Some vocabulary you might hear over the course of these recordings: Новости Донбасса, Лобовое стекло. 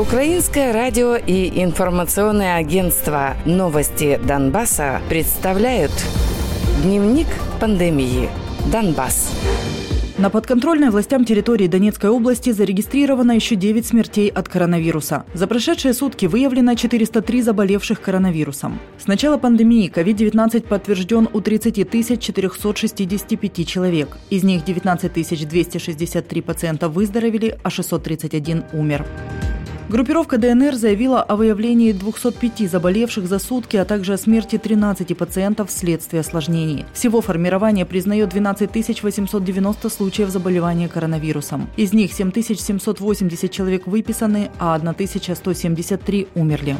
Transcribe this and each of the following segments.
Украинское радио и информационное агентство «Новости Донбасса» представляют «Дневник пандемии. Донбасс». На подконтрольной властям территории Донецкой области зарегистрировано еще 9 смертей от коронавируса. За прошедшие сутки выявлено 403 заболевших коронавирусом. С начала пандемии COVID-19 подтвержден у 30 465 человек. Из них 19 263 пациента выздоровели, а 631 умер. Группировка ДНР заявила о выявлении 205 заболевших за сутки, а также о смерти 13 пациентов вследствие осложнений. Всего формирование признает 12 890 случаев заболевания коронавирусом. Из них 7 780 человек выписаны, а 1 173 умерли.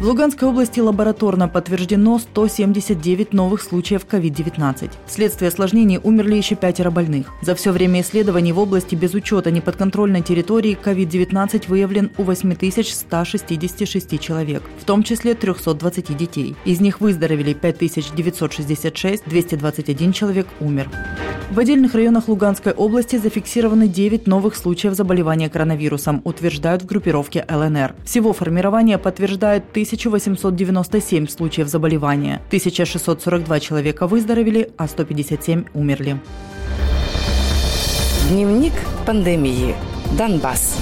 В Луганской области лабораторно подтверждено 179 новых случаев COVID-19. Вследствие осложнений умерли еще 5 больных. За все время исследований в области без учета неподконтрольной территории COVID-19 выявлен у 8166 человек, в том числе 320 детей. Из них выздоровели 5966, 221 человек умер. В отдельных районах Луганской области зафиксированы 9 новых случаев заболевания коронавирусом, утверждают в группировке ЛНР. Всего формирование подтверждает 1897 случаев заболевания. 1642 человека выздоровели, а 157 умерли. Дневник пандемии. Донбасс.